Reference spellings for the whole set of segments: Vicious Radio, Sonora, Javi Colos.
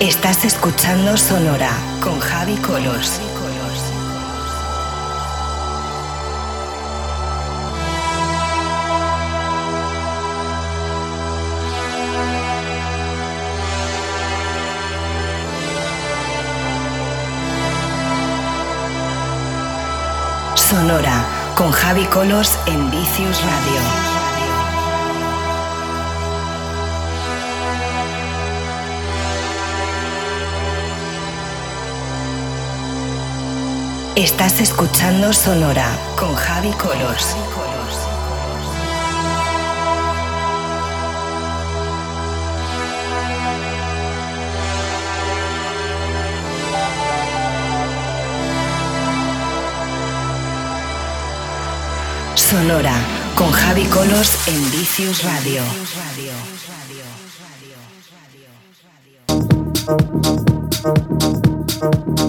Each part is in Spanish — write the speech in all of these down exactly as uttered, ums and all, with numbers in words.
Estás escuchando Sonora con Javi Colos. Sonora con Javi Colos en Vicious Radio. Estás escuchando Sonora con Javi Colos. Sonora con Javi Colos en Vicious Radio. Thank you.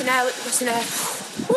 listen out, listen out. Woo!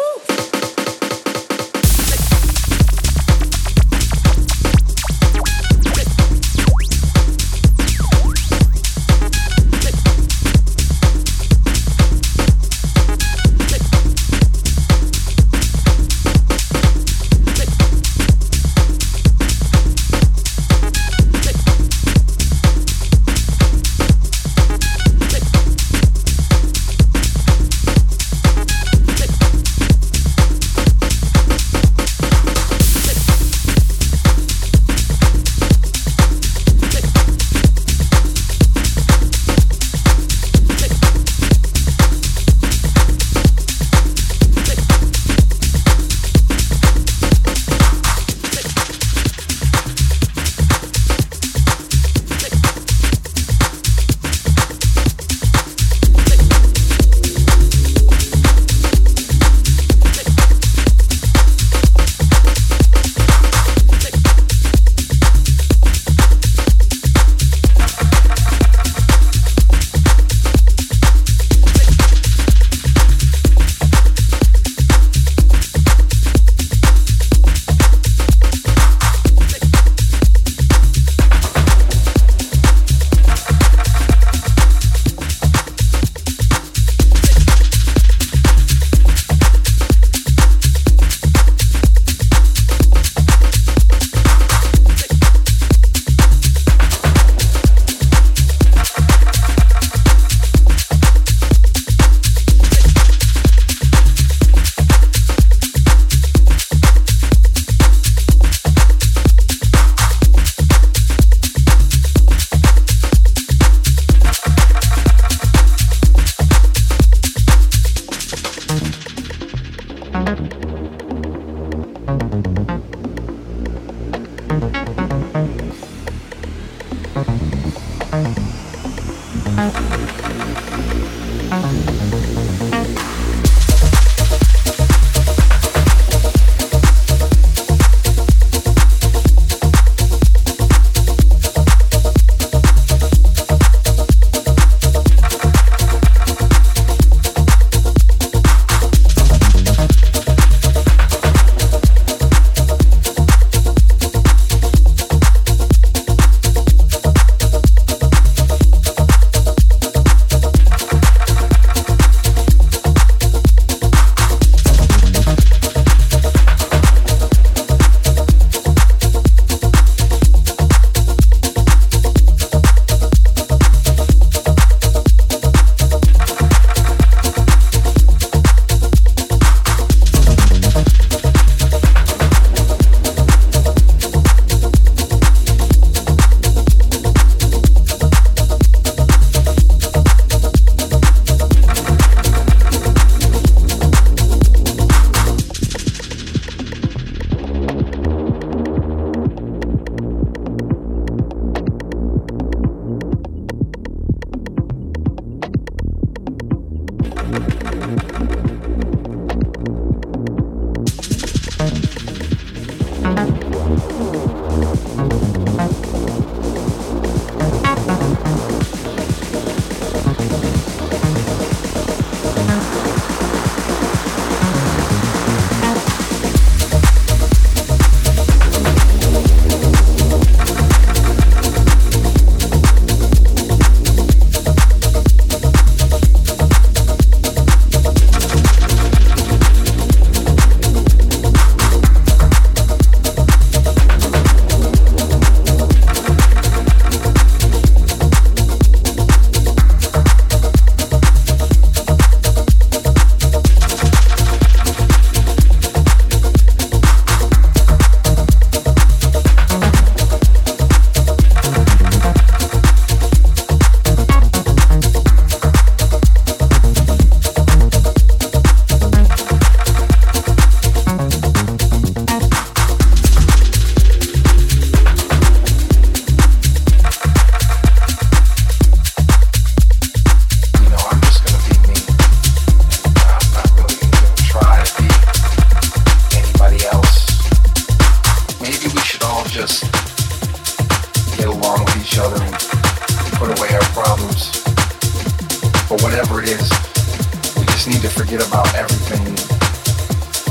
just need to forget about everything.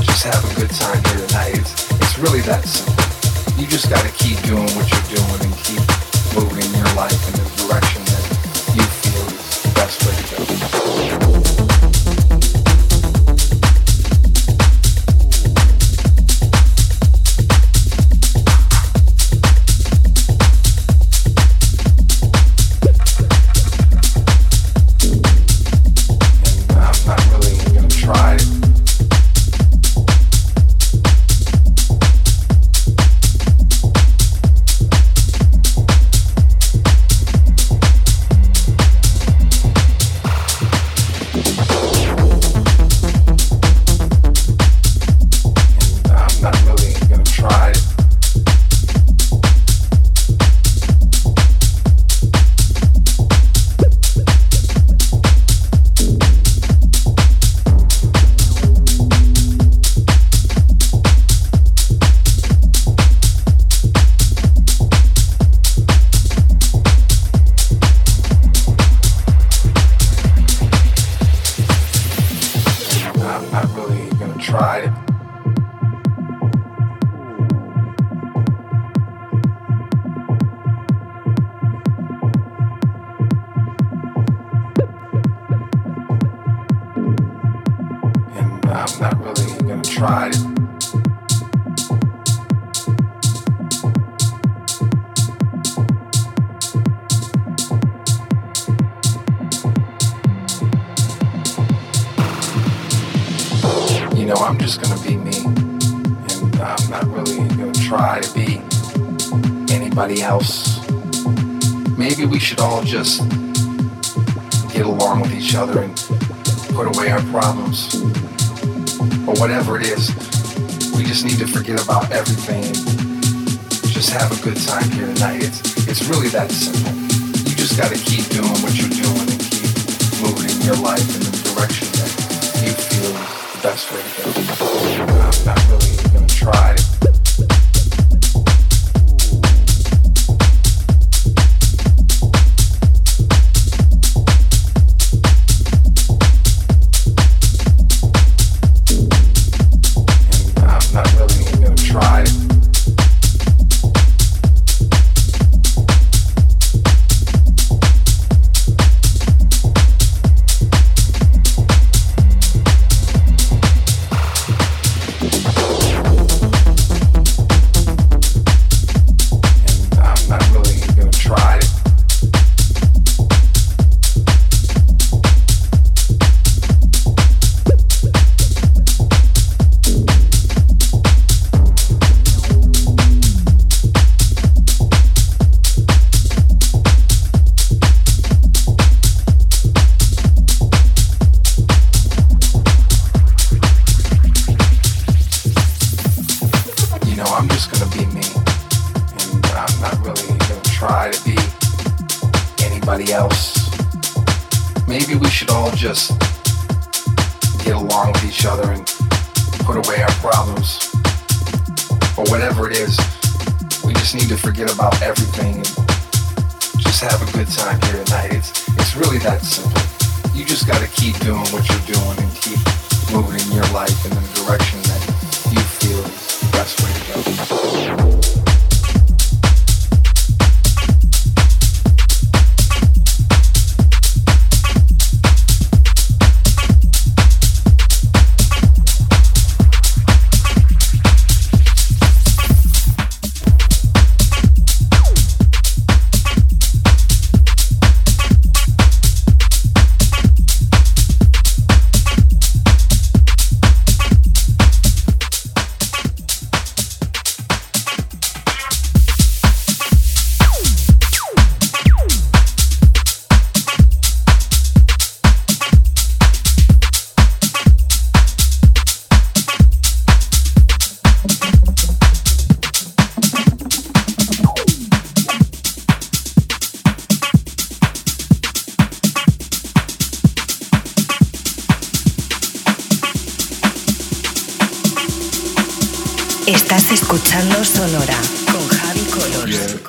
Just have a good time here tonight. It's, it's really that simple. You just got to keep doing what you're doing and keep moving your life in the direction that you feel is the best way to go. Estás escuchando Sonora con Javi Colos.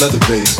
leather bass.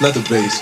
Leather bass.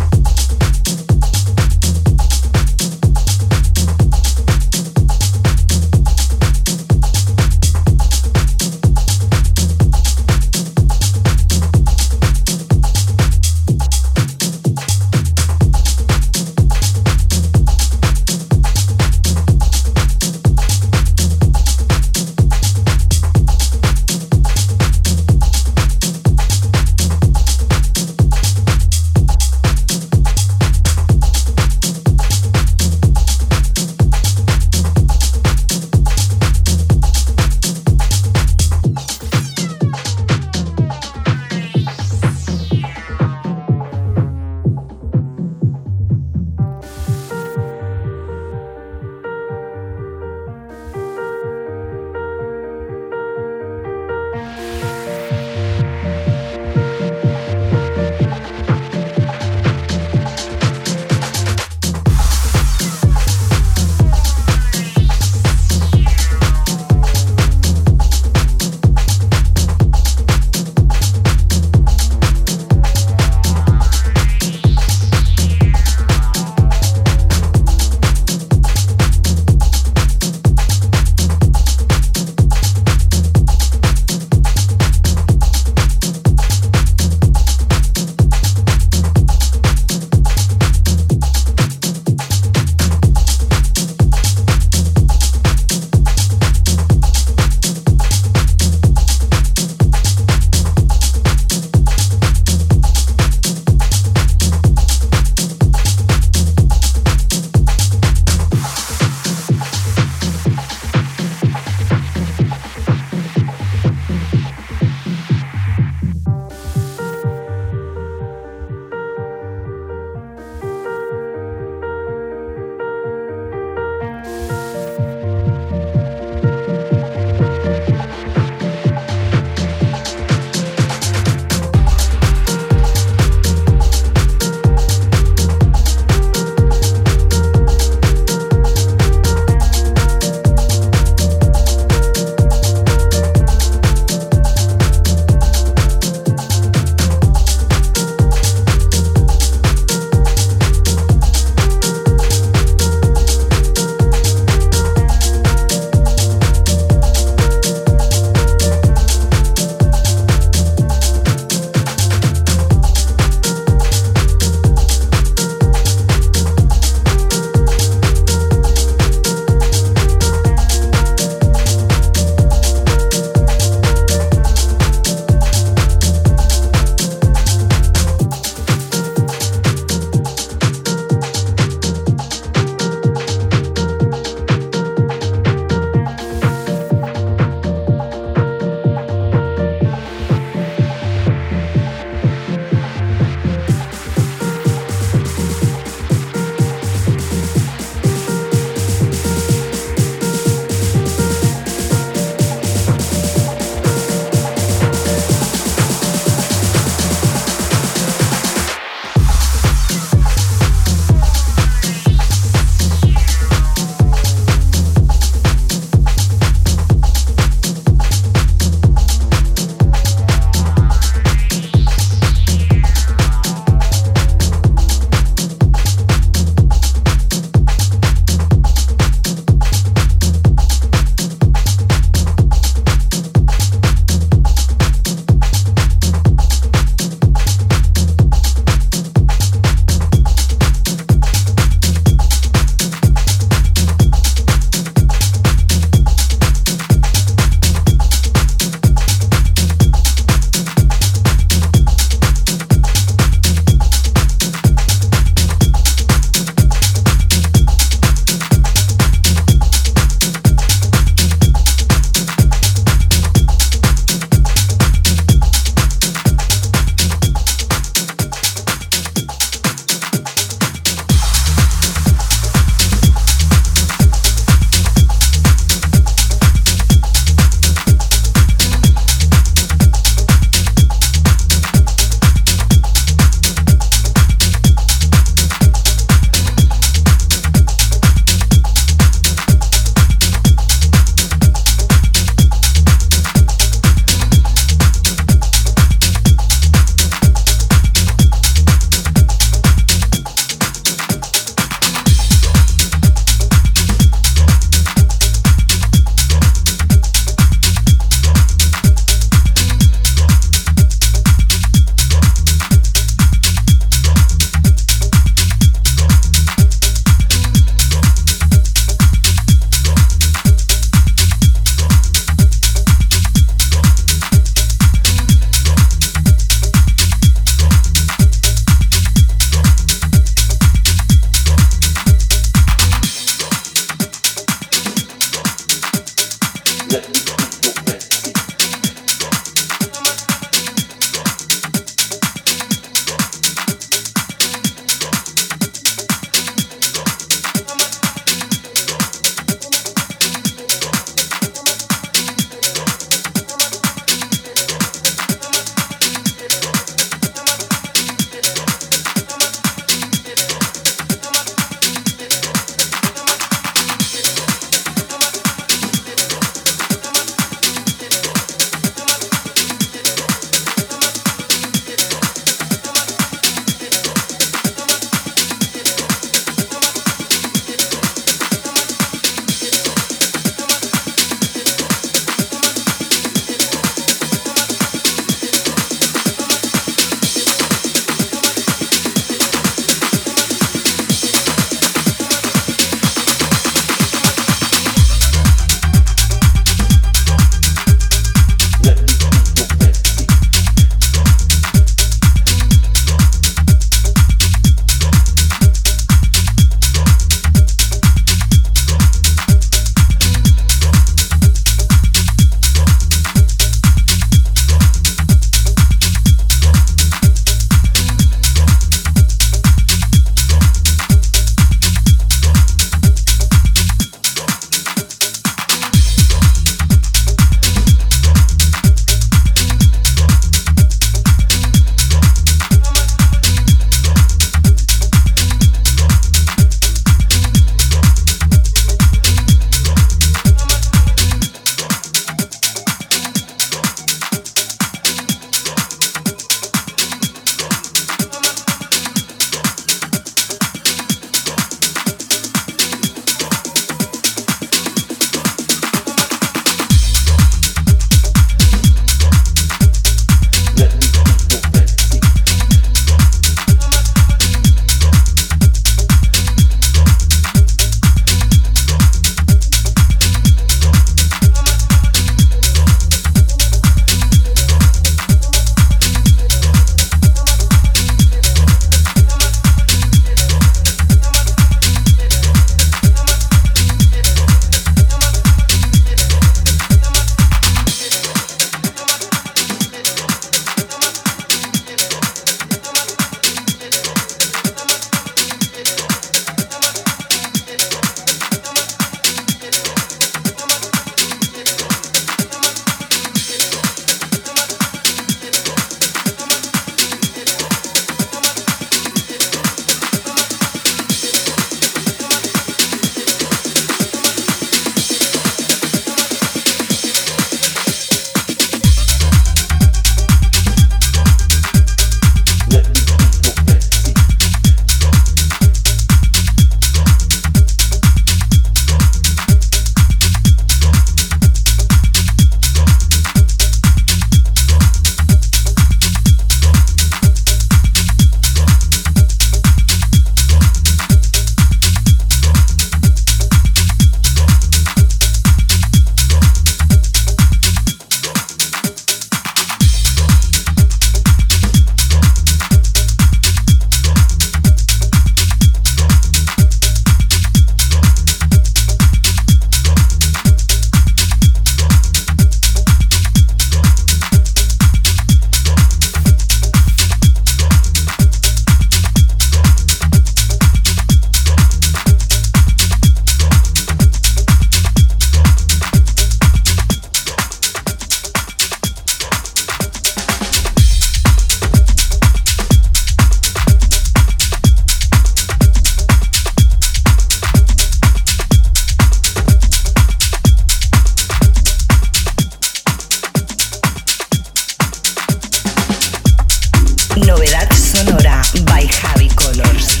Sonora by Javi Colos.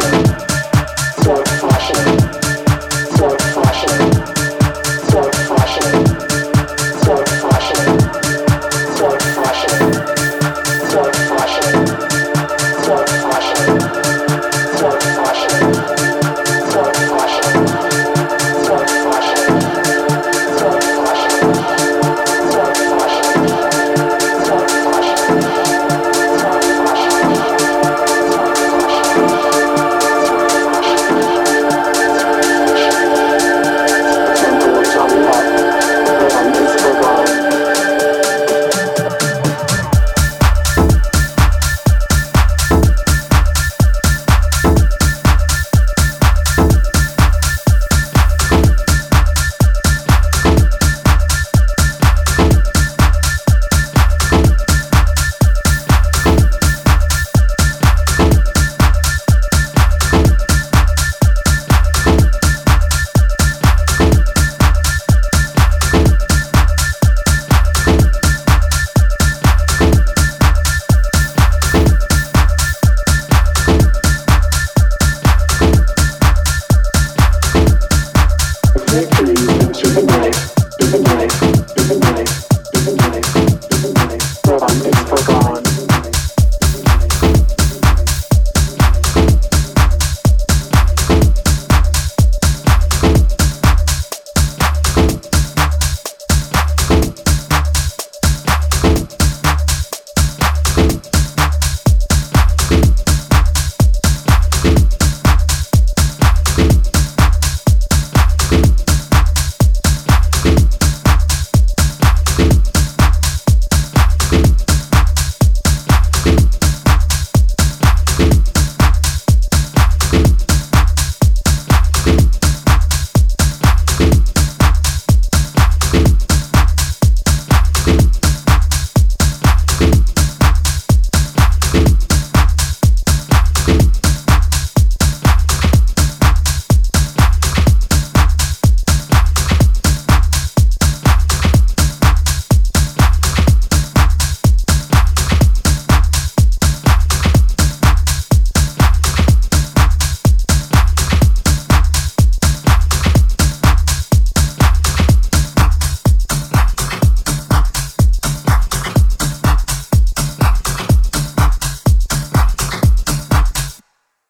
Bye.